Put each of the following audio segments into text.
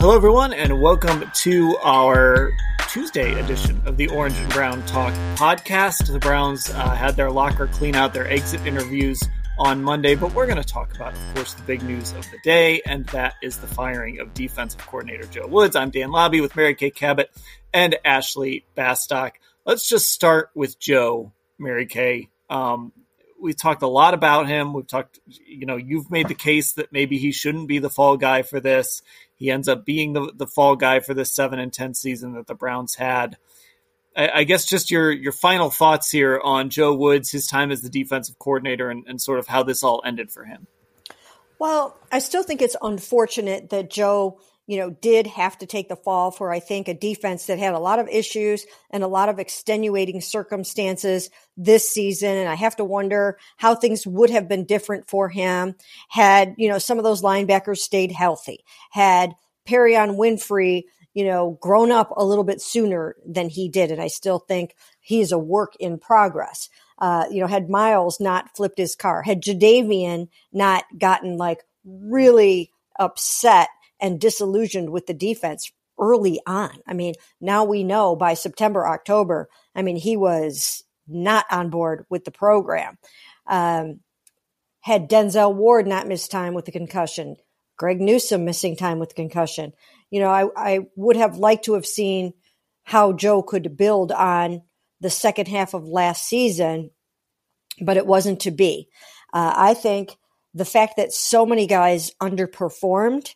Hello, everyone, and welcome to our Tuesday edition of the Orange and Brown Talk podcast. The Browns had their locker clean out, their exit interviews on Monday, but we're going to talk about, of course, the big news of the day, and that is the firing of defensive coordinator Joe Woods. I'm Dan Lobby with Mary Kay Cabot and Ashley Bastock. Let's just start with Joe, Mary Kay. We've talked a lot about him. We've talked, you know, you've made the case that maybe he shouldn't be the fall guy for this. He ends up being the fall guy for this 7-10 season that the Browns had. I guess just your final thoughts here on Joe Woods, his time as the defensive coordinator, and sort of how this all ended for him. Well, I still think it's unfortunate that Joe, you know, did have to take the fall for, I think, a defense that had a lot of issues and a lot of extenuating circumstances this season. And I have to wonder how things would have been different for him had, you know, some of those linebackers stayed healthy, had Perrion Winfrey, you know, grown up a little bit sooner than he did. And I still think he's a work in progress. You know, had Miles not flipped his car, had Jadavian not gotten like really upset and disillusioned with the defense early on. I mean, now we know by September, October, I mean, he was not on board with the program. Had Denzel Ward not missed time with the concussion, Greg Newsome missing time with concussion. You know, I would have liked to have seen how Joe could build on the second half of last season, but it wasn't to be. I think the fact that so many guys underperformed,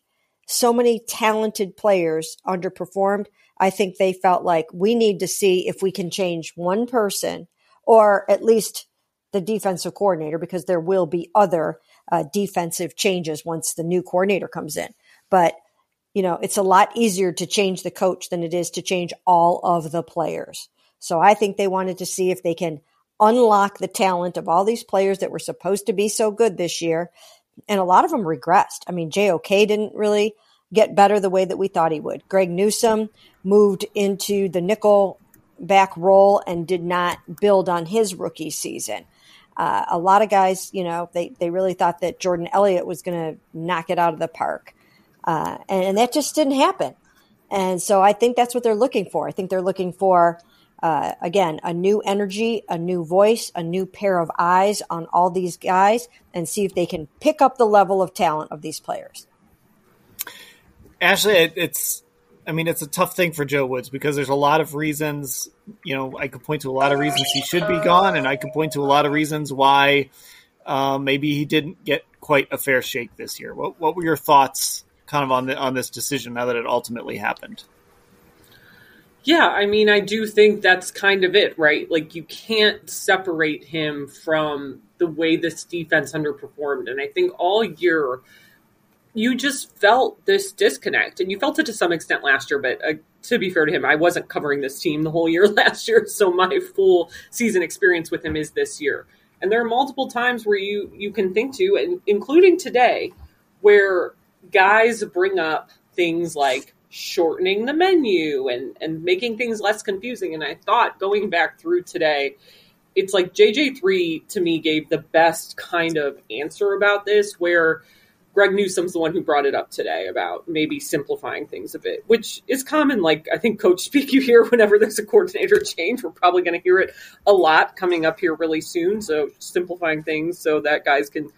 so many talented players underperformed, I think they felt like we need to see if we can change one person or at least the defensive coordinator, because there will be other defensive changes once the new coordinator comes in. But, you know, it's a lot easier to change the coach than it is to change all of the players. So I think they wanted to see if they can unlock the talent of all these players that were supposed to be so good this year. And a lot of them regressed. I mean, J.O.K. didn't really get better the way that we thought he would. Greg Newsome moved into the nickel back role and did not build on his rookie season. A lot of guys, you know, they really thought that Jordan Elliott was going to knock it out of the park. And that just didn't happen. And so I think that's what they're looking for. I think they're looking for, again, a new energy, a new voice, a new pair of eyes on all these guys, and see if they can pick up the level of talent of these players. Ashley, it's a tough thing for Joe Woods, because there's a lot of reasons, you know, I could point to a lot of reasons he should be gone, and I could point to a lot of reasons why maybe he didn't get quite a fair shake this year. What were your thoughts kind of on this decision now that it ultimately happened? Yeah, I mean, I do think that's kind of it, right? Like, you can't separate him from the way this defense underperformed. And I think all year, you just felt this disconnect. And you felt it to some extent last year, but to be fair to him, I wasn't covering this team the whole year last year, so my full season experience with him is this year. And there are multiple times where you can think to, and including today, where guys bring up things like shortening the menu and making things less confusing. And I thought going back through today, it's like JJ3 to me gave the best kind of answer about this, where Greg Newsome's the one who brought it up today about maybe simplifying things a bit, which is common. Like, I think coach speak you hear whenever there's a coordinator change. We're probably going to hear it a lot coming up here really soon. So simplifying things so that guys can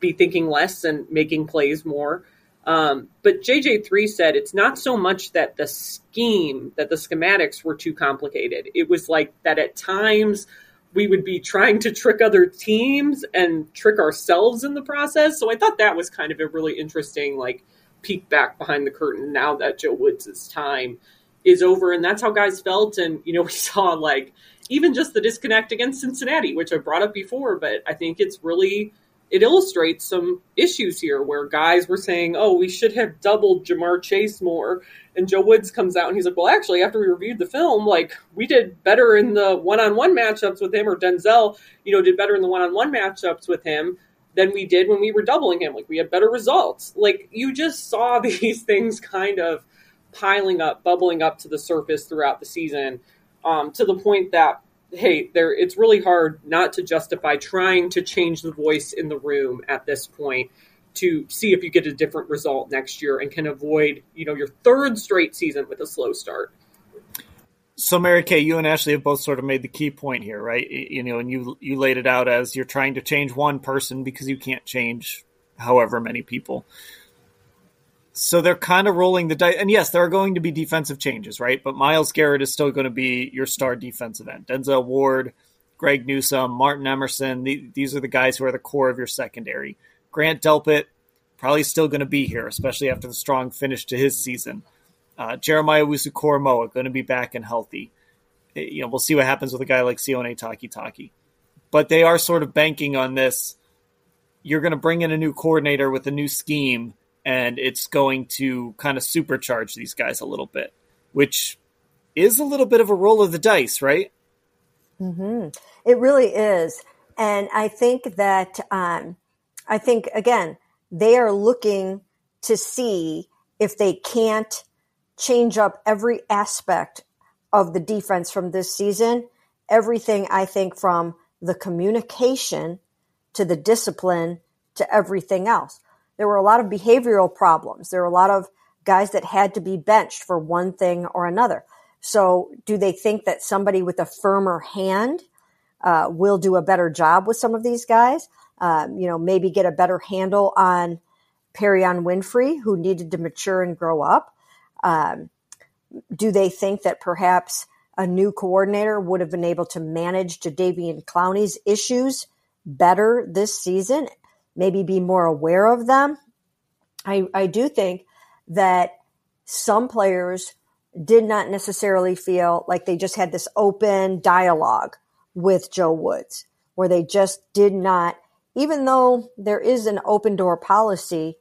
be thinking less and making plays more. But JJ3 said it's not so much that the scheme, that the schematics were too complicated. It was like that at times we would be trying to trick other teams and trick ourselves in the process. So I thought that was kind of a really interesting, like, peek back behind the curtain now that Joe Woods' time is over. And that's how guys felt. And, you know, we saw, like, even just the disconnect against Cincinnati, which I brought up before, but I think it's really, it illustrates some issues here where guys were saying, oh, we should have doubled Jamar Chase more. And Joe Woods comes out and he's like, well, actually, after we reviewed the film, like, we did better in the one-on-one matchups with him, or Denzel, you know, did better in the one-on-one matchups with him than we did when we were doubling him. Like, we had better results. Like, you just saw these things kind of piling up, bubbling up to the surface throughout the season, to the point that, hey, there, it's really hard not to justify trying to change the voice in the room at this point to see if you get a different result next year and can avoid, you know, your third straight season with a slow start. So, Mary Kay, you and Ashley have both sort of made the key point here, right? You know, and you laid it out as you're trying to change one person because you can't change however many people. So they're kind of rolling the dice. And yes, there are going to be defensive changes, right? But Miles Garrett is still going to be your star defensive end. Denzel Ward, Greg Newsome, Martin Emerson, these are the guys who are the core of your secondary. Grant Delpit, probably still going to be here, especially after the strong finish to his season. Jeremiah Owusu-Koramoah, going to be back and healthy. You know, we'll see what happens with a guy like Sione Takitaki. But they are sort of banking on this. You're going to bring in a new coordinator with a new scheme, and it's going to kind of supercharge these guys a little bit, which is a little bit of a roll of the dice, right? Mm-hmm. It really is. And I think that, again, they are looking to see if they can't change up every aspect of the defense from this season. Everything, I think, from the communication to the discipline to everything else. There were a lot of behavioral problems. There were a lot of guys that had to be benched for one thing or another. So do they think that somebody with a firmer hand will do a better job with some of these guys? You know, maybe get a better handle on Perrion Winfrey, who needed to mature and grow up. Do they think that perhaps a new coordinator would have been able to manage Jadavian Clowney's issues better this season? Maybe be more aware of them. I do think that some players did not necessarily feel like they just had this open dialogue with Joe Woods, where they just did not, even though there is an open door policy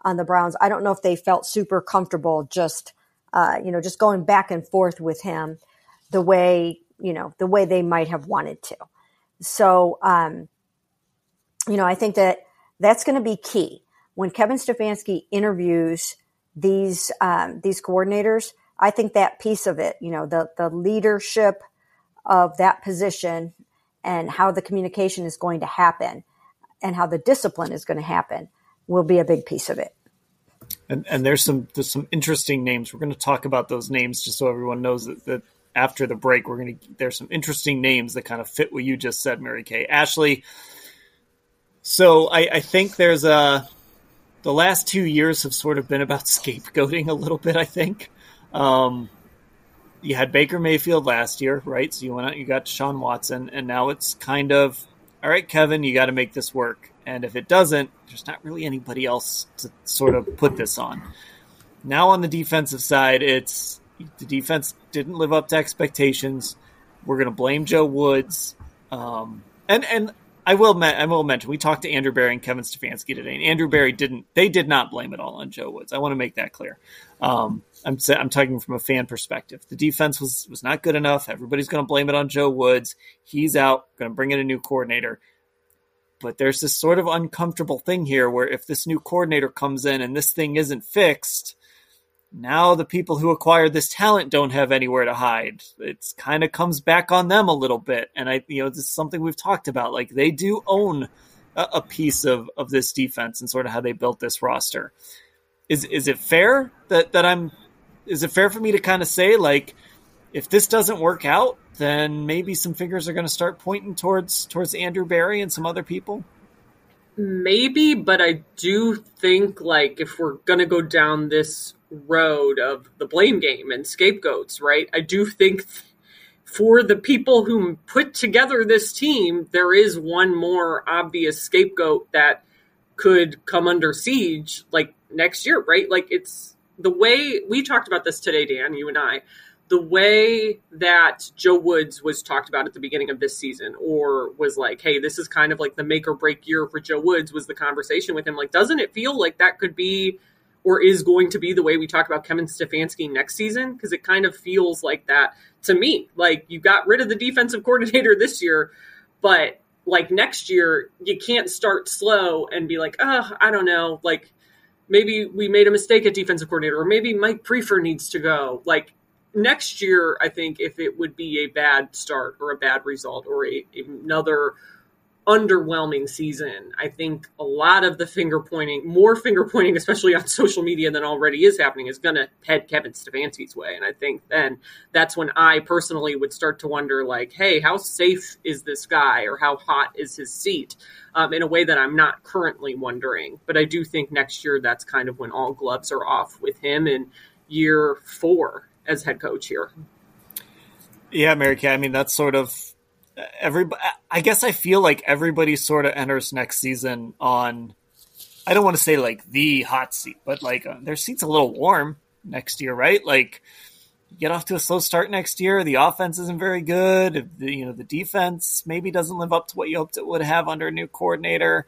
on the Browns, I don't know if they felt super comfortable just, just going back and forth with him the way they might have wanted to. So, I think that that's going to be key. When Kevin Stefanski interviews these coordinators, I think that piece of it, you know, the leadership of that position and how the communication is going to happen and how the discipline is going to happen will be a big piece of it. And there's some interesting names. We're going to talk about those names just so everyone knows that after the break, there's some interesting names that kind of fit what you just said, Mary Kay. Ashley, so I think there's the last 2 years have sort of been about scapegoating a little bit, I think. You had Baker Mayfield last year, right? So you went out, you got Deshaun Watson, and now it's kind of, all right, Kevin, you got to make this work. And if it doesn't, there's not really anybody else to sort of put this on. Now on the defensive side, it's the defense didn't live up to expectations. We're going to blame Joe Woods. I will mention, we talked to Andrew Berry and Kevin Stefanski today, and Andrew Berry did not blame it all on Joe Woods. I want to make that clear. I'm talking from a fan perspective. The defense was not good enough. Everybody's going to blame it on Joe Woods. He's out, going to bring in a new coordinator. But there's this sort of uncomfortable thing here where if this new coordinator comes in and this thing isn't fixed, now the people who acquired this talent don't have anywhere to hide. It's kind of comes back on them a little bit. And this is something we've talked about. Like, they do own a piece of this defense and sort of how they built this roster. Is it fair that I'm? Is it fair for me to kind of say, like, if this doesn't work out, then maybe some fingers are going to start pointing towards Andrew Berry and some other people? Maybe, but I do think, like, if we're going to go down this road of the blame game and scapegoats, right, I do think for the people who put together this team, there is one more obvious scapegoat that could come under siege, like, next year, right? Like, it's the way we talked about this today, Dan, you and I, the way that Joe Woods was talked about at the beginning of this season, or was like, hey, this is kind of like the make or break year for Joe Woods, was the conversation with him. Like, doesn't it feel like that could be, or is going to be, the way we talk about Kevin Stefanski next season? Because it kind of feels like that to me. Like, you got rid of the defensive coordinator this year, but, like, next year you can't start slow and be like, oh, I don't know, like, maybe we made a mistake at defensive coordinator, or maybe Mike Priefer needs to go. Like, next year, I think if it would be a bad start or a bad result or another underwhelming season, I think a lot of the more finger pointing, especially on social media than already is happening, is going to head Kevin Stefanski's way. And I think then that's when I personally would start to wonder, like, hey, how safe is this guy, or how hot is his seat, in a way that I'm not currently wondering. But I do think next year that's kind of when all gloves are off with him in year four as head coach here. Yeah, Mary Kay, I mean, that's sort of, everybody, I guess I feel like everybody sort of enters next season on, I don't want to say like the hot seat, but like their seat's a little warm next year, right? Like, you get off to a slow start next year. The offense isn't very good. You know, the defense maybe doesn't live up to what you hoped it would have under a new coordinator.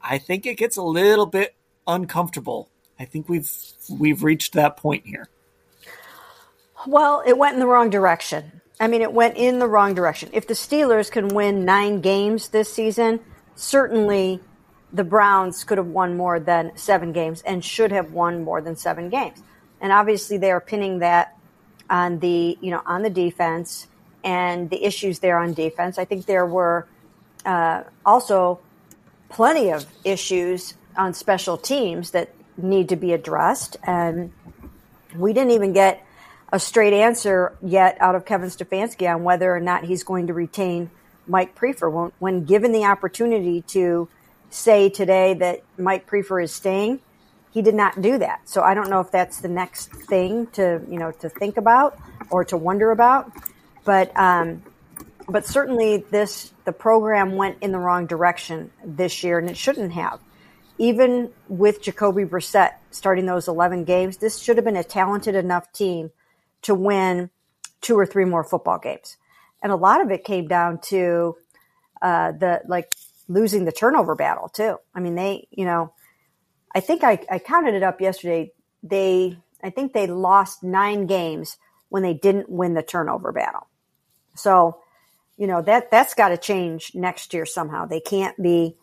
I think it gets a little bit uncomfortable. I think we've reached that point here. Well, it went in the wrong direction. I mean, it went in the wrong direction. If the Steelers can win 9 games this season, certainly the Browns could have won more than 7 games and should have won more than 7 games. And obviously they are pinning that on the, you know, on the defense and the issues there on defense. I think there were also plenty of issues on special teams that need to be addressed. And we didn't even get a straight answer yet out of Kevin Stefanski on whether or not he's going to retain Mike Priefer. When given the opportunity to say today that Mike Priefer is staying, he did not do that. So I don't know if that's the next thing to, you know, to think about or to wonder about. But certainly the program went in the wrong direction this year, and it shouldn't have. Even with Jacoby Brissett starting those 11 games, this should have been a talented enough team to win 2 or 3 more football games. And a lot of it came down to losing the turnover battle too. I mean, they, you know, I think I counted it up yesterday. I think they lost 9 games when they didn't win the turnover battle. So, you know, that's got to change next year somehow. They can't be,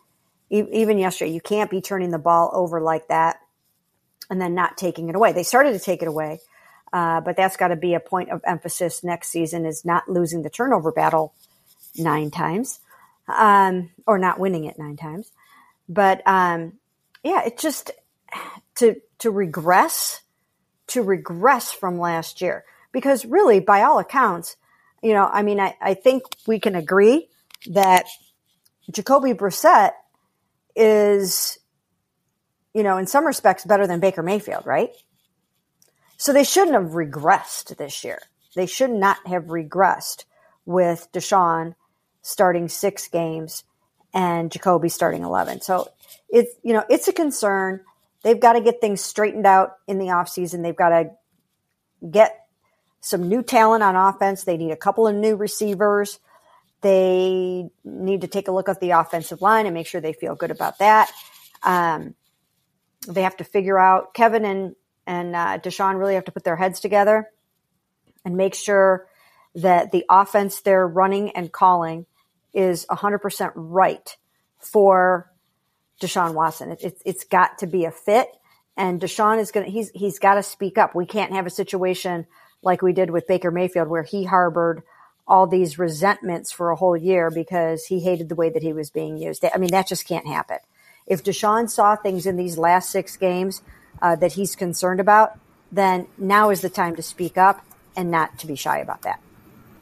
even yesterday, you can't be turning the ball over like that and then not taking it away. They started to take it away. But that's got to be a point of emphasis next season, is not losing the turnover battle 9 times, or not winning it 9 times. But, yeah, it's just to regress from last year, because really, by all accounts, you know, I mean, I think we can agree that Jacoby Brissett is, you know, in some respects better than Baker Mayfield, right? So they shouldn't have regressed this year. They should not have regressed with Deshaun starting 6 games and Jacoby starting 11. So it's, you know, it's a concern. They've got to get things straightened out in the offseason. They've got to get some new talent on offense. They need a couple of new receivers. They need to take a look at the offensive line and make sure they feel good about that. They have to figure out, Kevin and Deshaun really have to put their heads together and make sure that the offense they're running and calling is 100% right for Deshaun Watson. It's got to be a fit, and Deshaun is he's got to speak up. We can't have a situation like we did with Baker Mayfield, where he harbored all these resentments for a whole year because he hated the way that he was being used. I mean, that just can't happen. If Deshaun saw things in these last six games that he's concerned about, then now is the time to speak up and not to be shy about that.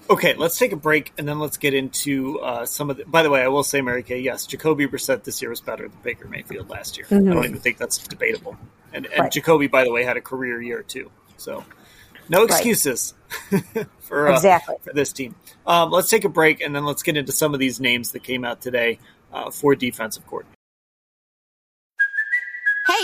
Okay, let's take a break, and then let's get into some of the – by the way, I will say, Mary Kay, yes, Jacoby Brissett this year was better than Baker Mayfield last year. Mm-hmm. I don't even think that's debatable. And right. Jacoby, by the way, had a career year too. So no excuses for this team. Let's take a break, and then let's get into some of these names that came out today for defensive coordinator. Hey,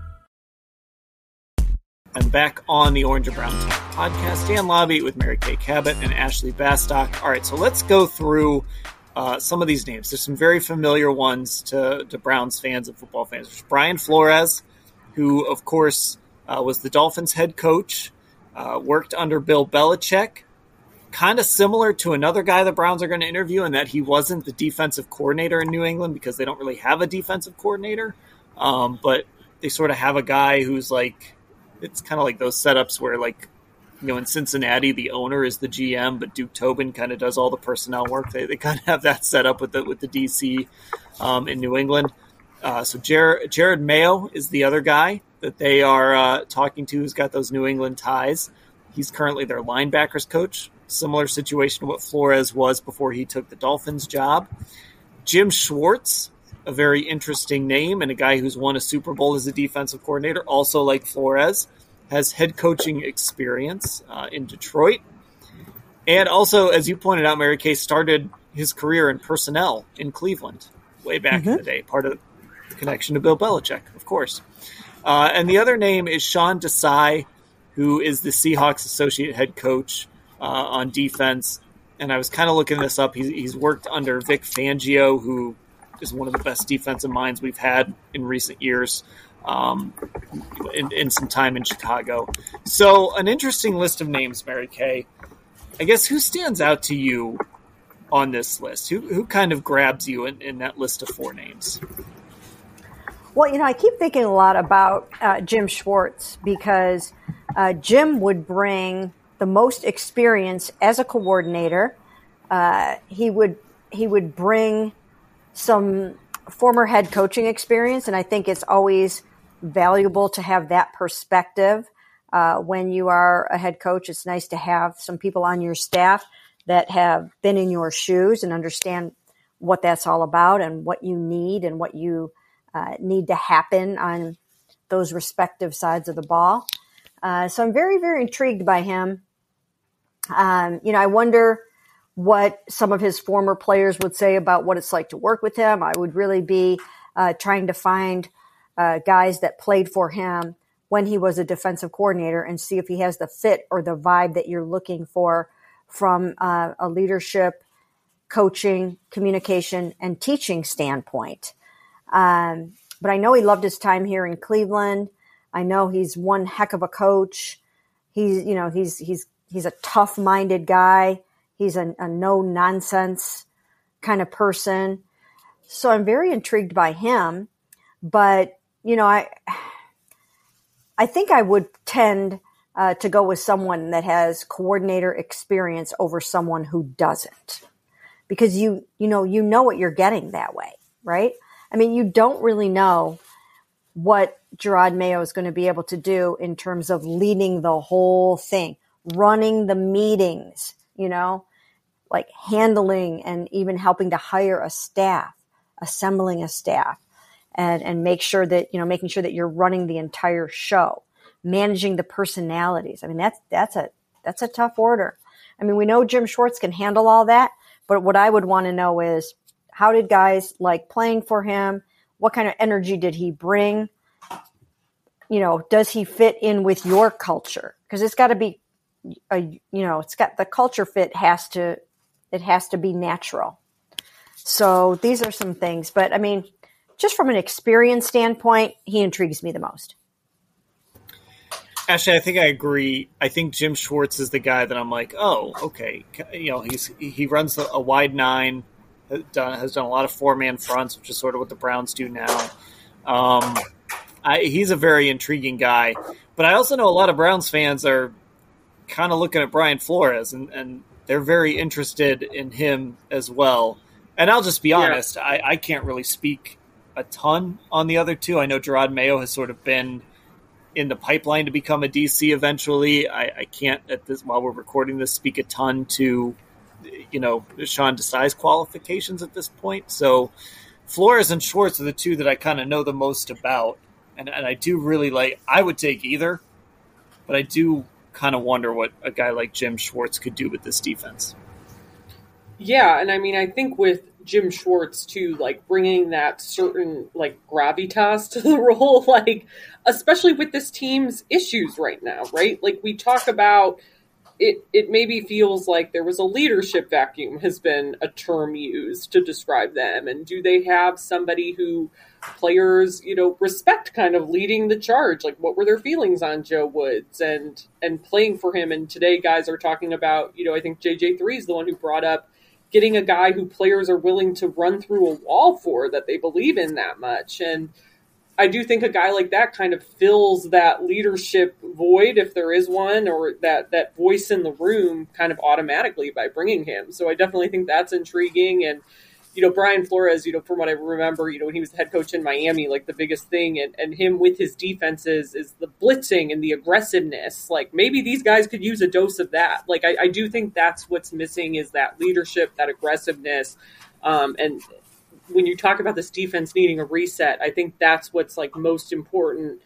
I'm back on the Orange and Brown Talk podcast. Dan Lobby with Mary Kay Cabot and Ashley Bastock. All right, so let's go through some of these names. There's some very familiar ones to Browns fans and football fans. There's Brian Flores, who, of course, was the Dolphins head coach, worked under Bill Belichick, kind of similar to another guy the Browns are going to interview in that he wasn't the defensive coordinator in New England because they don't really have a defensive coordinator, but they sort of have a guy who's like – it's kind of like those setups where, like, you know, in Cincinnati, the owner is the GM, but Duke Tobin kind of does all the personnel work. They kind of have that set up with the DC in New England. So Jerod Mayo is the other guy that they are talking to who's got those New England ties. He's currently their linebackers coach. Similar situation to what Flores was before he took the Dolphins job. Jim Schwartz, a very interesting name and a guy who's won a Super Bowl as a defensive coordinator, also like Flores, has head coaching experience in Detroit. And also, as you pointed out, Mary Kay started his career in personnel in Cleveland way back in the day, part of the connection to Bill Belichick, of course. And the other name is Sean Desai, who is the Seahawks associate head coach on defense. And I was kind of looking this up. He's worked under Vic Fangio, who is one of the best defensive minds we've had in recent years in some time in Chicago. So an interesting list of names, Mary Kay. I guess who stands out to you on this list? Who kind of grabs you in that list of four names? Well, you know, I keep thinking a lot about Jim Schwartz because Jim would bring the most experience as a coordinator. He would bring some former head coaching experience, and I think it's always valuable to have that perspective when you are a head coach. It's nice to have some people on your staff that have been in your shoes and understand what that's all about and what you need and what you need to happen on those respective sides of the ball. So I'm very, very intrigued by him. You know, I wonder what some of his former players would say about what it's like to work with him. I would really be trying to find guys that played for him when he was a defensive coordinator and see if he has the fit or the vibe that you're looking for from a leadership, coaching, communication, and teaching standpoint. But I know he loved his time here in Cleveland. I know he's one heck of a coach. He's a tough-minded guy. He's a no-nonsense kind of person. So I'm very intrigued by him. But, you know, I think I would tend to go with someone that has coordinator experience over someone who doesn't. Because you know what you're getting that way, right? I mean, you don't really know what Jerod Mayo is going to be able to do in terms of leading the whole thing, running the meetings, you know, like handling and even helping to hire a staff, assembling a staff and making sure that you're running the entire show, managing the personalities. I mean, that's a tough order. I mean, we know Jim Schwartz can handle all that, but what I would want to know is how did guys like playing for him? What kind of energy did he bring? You know, does he fit in with your culture? Because it's got to be, it's got the culture fit has to be natural. So these are some things. But, I mean, just from an experience standpoint, he intrigues me the most. Actually, I think I agree. I think Jim Schwartz is the guy that I'm like, oh, okay. You know, he runs a wide nine, has done a lot of four-man fronts, which is sort of what the Browns do now. He's a very intriguing guy. But I also know a lot of Browns fans are kind of looking at Brian Flores, and they're very interested in him as well. And I'll just be honest, yeah. I can't really speak a ton on the other two. I know Jerod Mayo has sort of been in the pipeline to become a DC eventually. I can't, at this while we're recording this, speak a ton to, you know, Sean Desai's qualifications at this point. So Flores and Schwartz are the two that I kind of know the most about. And I do really like – I would take either, but I do kind of wonder what a guy like Jim Schwartz could do with this defense. Yeah, and I mean, I think with Jim Schwartz, too, like bringing that certain, like, gravitas to the role, like, especially with this team's issues right now, right? Like, we talk about it maybe feels like there was a leadership vacuum has been a term used to describe them. And do they have somebody who players, you know, respect kind of leading the charge? Like, what were their feelings on Joe Woods and playing for him? And today guys are talking about, you know, I think JJ3 is the one who brought up getting a guy who players are willing to run through a wall for that they believe in that much. And I do think a guy like that kind of fills that leadership void, if there is one, or that voice in the room kind of automatically by bringing him. So I definitely think that's intriguing. And, you know, Brian Flores, you know, from what I remember, you know, when he was the head coach in Miami, like the biggest thing and him with his defenses is the blitzing and the aggressiveness. Like maybe these guys could use a dose of that. Like I do think that's what's missing is that leadership, that aggressiveness. And when you talk about this defense needing a reset, I think that's what's like most important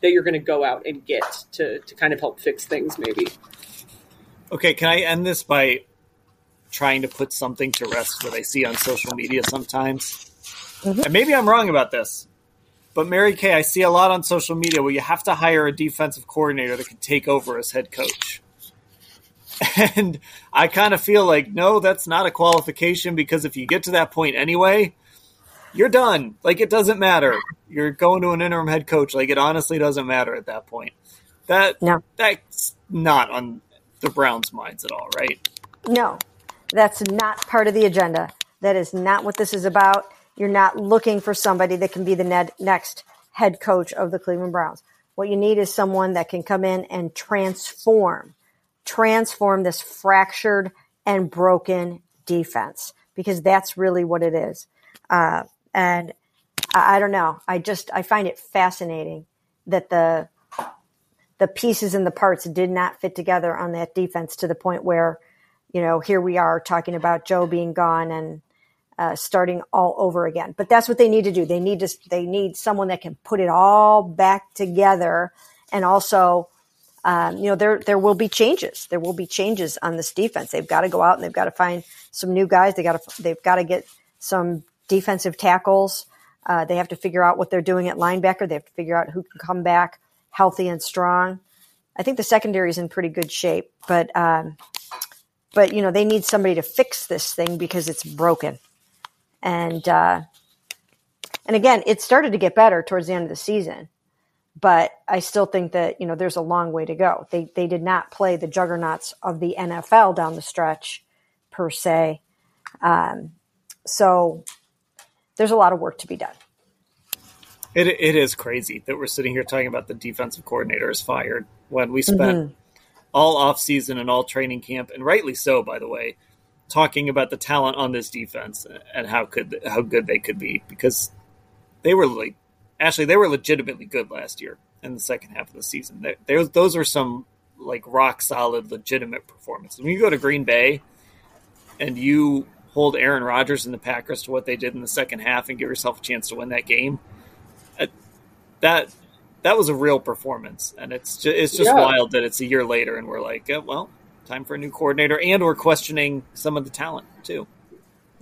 that you're going to go out and get to kind of help fix things maybe. Okay. Can I end this by trying to put something to rest that I see on social media sometimes? Mm-hmm. And maybe I'm wrong about this, but Mary Kay, I see a lot on social media where you have to hire a defensive coordinator that can take over as head coach. And I kind of feel like, no, that's not a qualification, because if you get to that point anyway, you're done. Like, it doesn't matter. You're going to an interim head coach. Like, it honestly doesn't matter at that point. That's not on the Browns' minds at all, right? No, that's not part of the agenda. That is not what this is about. You're not looking for somebody that can be the next head coach of the Cleveland Browns. What you need is someone that can come in and transform this fractured and broken defense, because that's really what it is. And I don't know. I find it fascinating that the pieces and the parts did not fit together on that defense to the point where, you know, here we are talking about Joe being gone and starting all over again. But that's what they need to do. They need someone that can put it all back together. And also, you know, there will be changes. There will be changes on this defense. They've got to go out and they've got to find some new guys. They've got to get some defensive tackles. They have to figure out what they're doing at linebacker. They have to figure out who can come back healthy and strong. I think the secondary is in pretty good shape, but you know, they need somebody to fix this thing because it's broken. And again, it started to get better towards the end of the season. But I still think that, you know, there's a long way to go. They did not play the juggernauts of the NFL down the stretch, per se. So there's a lot of work to be done. It is crazy that we're sitting here talking about the defensive coordinator is fired when we spent all offseason and all training camp, and rightly so, by the way, talking about the talent on this defense and how good they could be, because they were like, Ashley, they were legitimately good last year in the second half of the season. Those were some like rock solid, legitimate performances. When you go to Green Bay and you hold Aaron Rodgers and the Packers to what they did in the second half and give yourself a chance to win that game, that was a real performance. And it's just wild that it's a year later and we're like, well, time for a new coordinator, and we're questioning some of the talent too.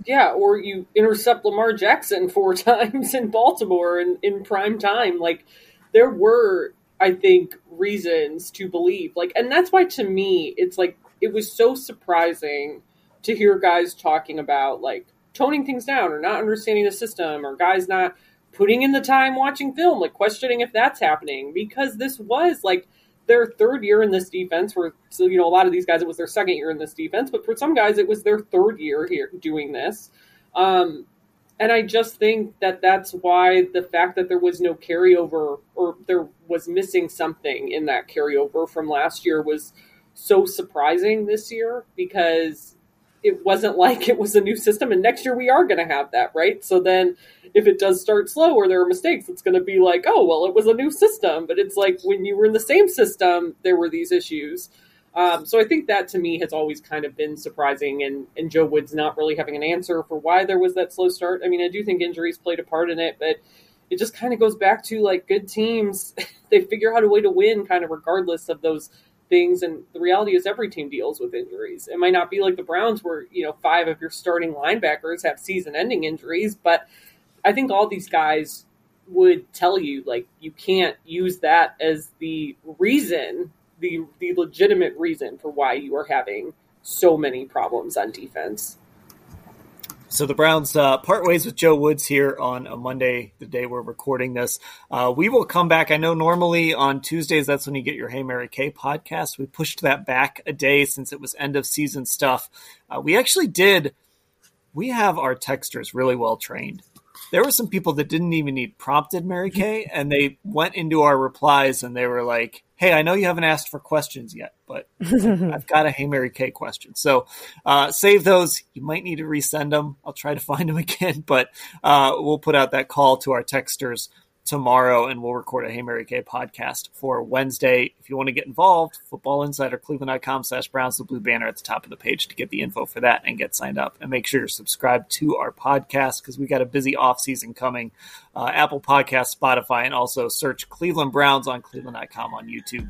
Yeah, or you intercept Lamar Jackson 4 times in Baltimore in prime time. Like, there were, I think, reasons to believe. Like, and that's why, to me, it's like, it was so surprising to hear guys talking about, like, toning things down or not understanding the system or guys not putting in the time watching film, like questioning if that's happening, because this was like their third year in this defense. Where, so, you know, a lot of these guys, it was their second year in this defense, but for some guys, it was their third year here doing this. And I just think that that's why the fact that there was no carryover, or there was missing something in that carryover from last year, was so surprising this year, because it wasn't like it was a new system. And next year we are going to have that, right? So then if it does start slow or there are mistakes, it's going to be like, oh, well, it was a new system. But it's like when you were in the same system, there were these issues. So I think that to me has always kind of been surprising, and Joe Woods not really having an answer for why there was that slow start. I mean, I do think injuries played a part in it, but it just kind of goes back to like good teams, they figure out a way to win kind of regardless of those things. And the reality is every team deals with injuries. It might not be like the Browns where, you know, 5 of your starting linebackers have season ending injuries, but I think all these guys would tell you, like, you can't use that as the reason, the legitimate reason for why you are having so many problems on defense. So the Browns part ways with Joe Woods here on a Monday, the day we're recording this. We will come back. I know normally on Tuesdays, that's when you get your Hey Mary Kay podcast. We pushed that back a day since it was end of season stuff. We have our texters really well trained. There were some people that didn't even need prompted Mary Kay, and they went into our replies and they were like, hey, I know you haven't asked for questions yet, but I've got a Hey Mary Kay question. So save those. You might need to resend them. I'll try to find them again, but we'll put out that call to our texters tomorrow, and we'll record a Hey Mary Kay podcast for Wednesday. If you want to get involved, footballinsidercleveland.com/Browns, the blue banner at the top of the page to get the info for that and get signed up. And make sure you're subscribed to our podcast, because we got a busy offseason coming. Apple Podcasts, Spotify, and also search Cleveland Browns on cleveland.com on YouTube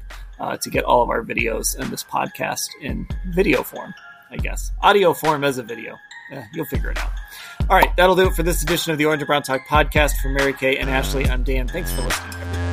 to get all of our videos and this podcast in video form, I guess. Audio form as a video. Yeah, you'll figure it out. All right, that'll do it for this edition of the Orange and Brown Talk podcast. For Mary Kay and Ashley, I'm Dan. Thanks for listening.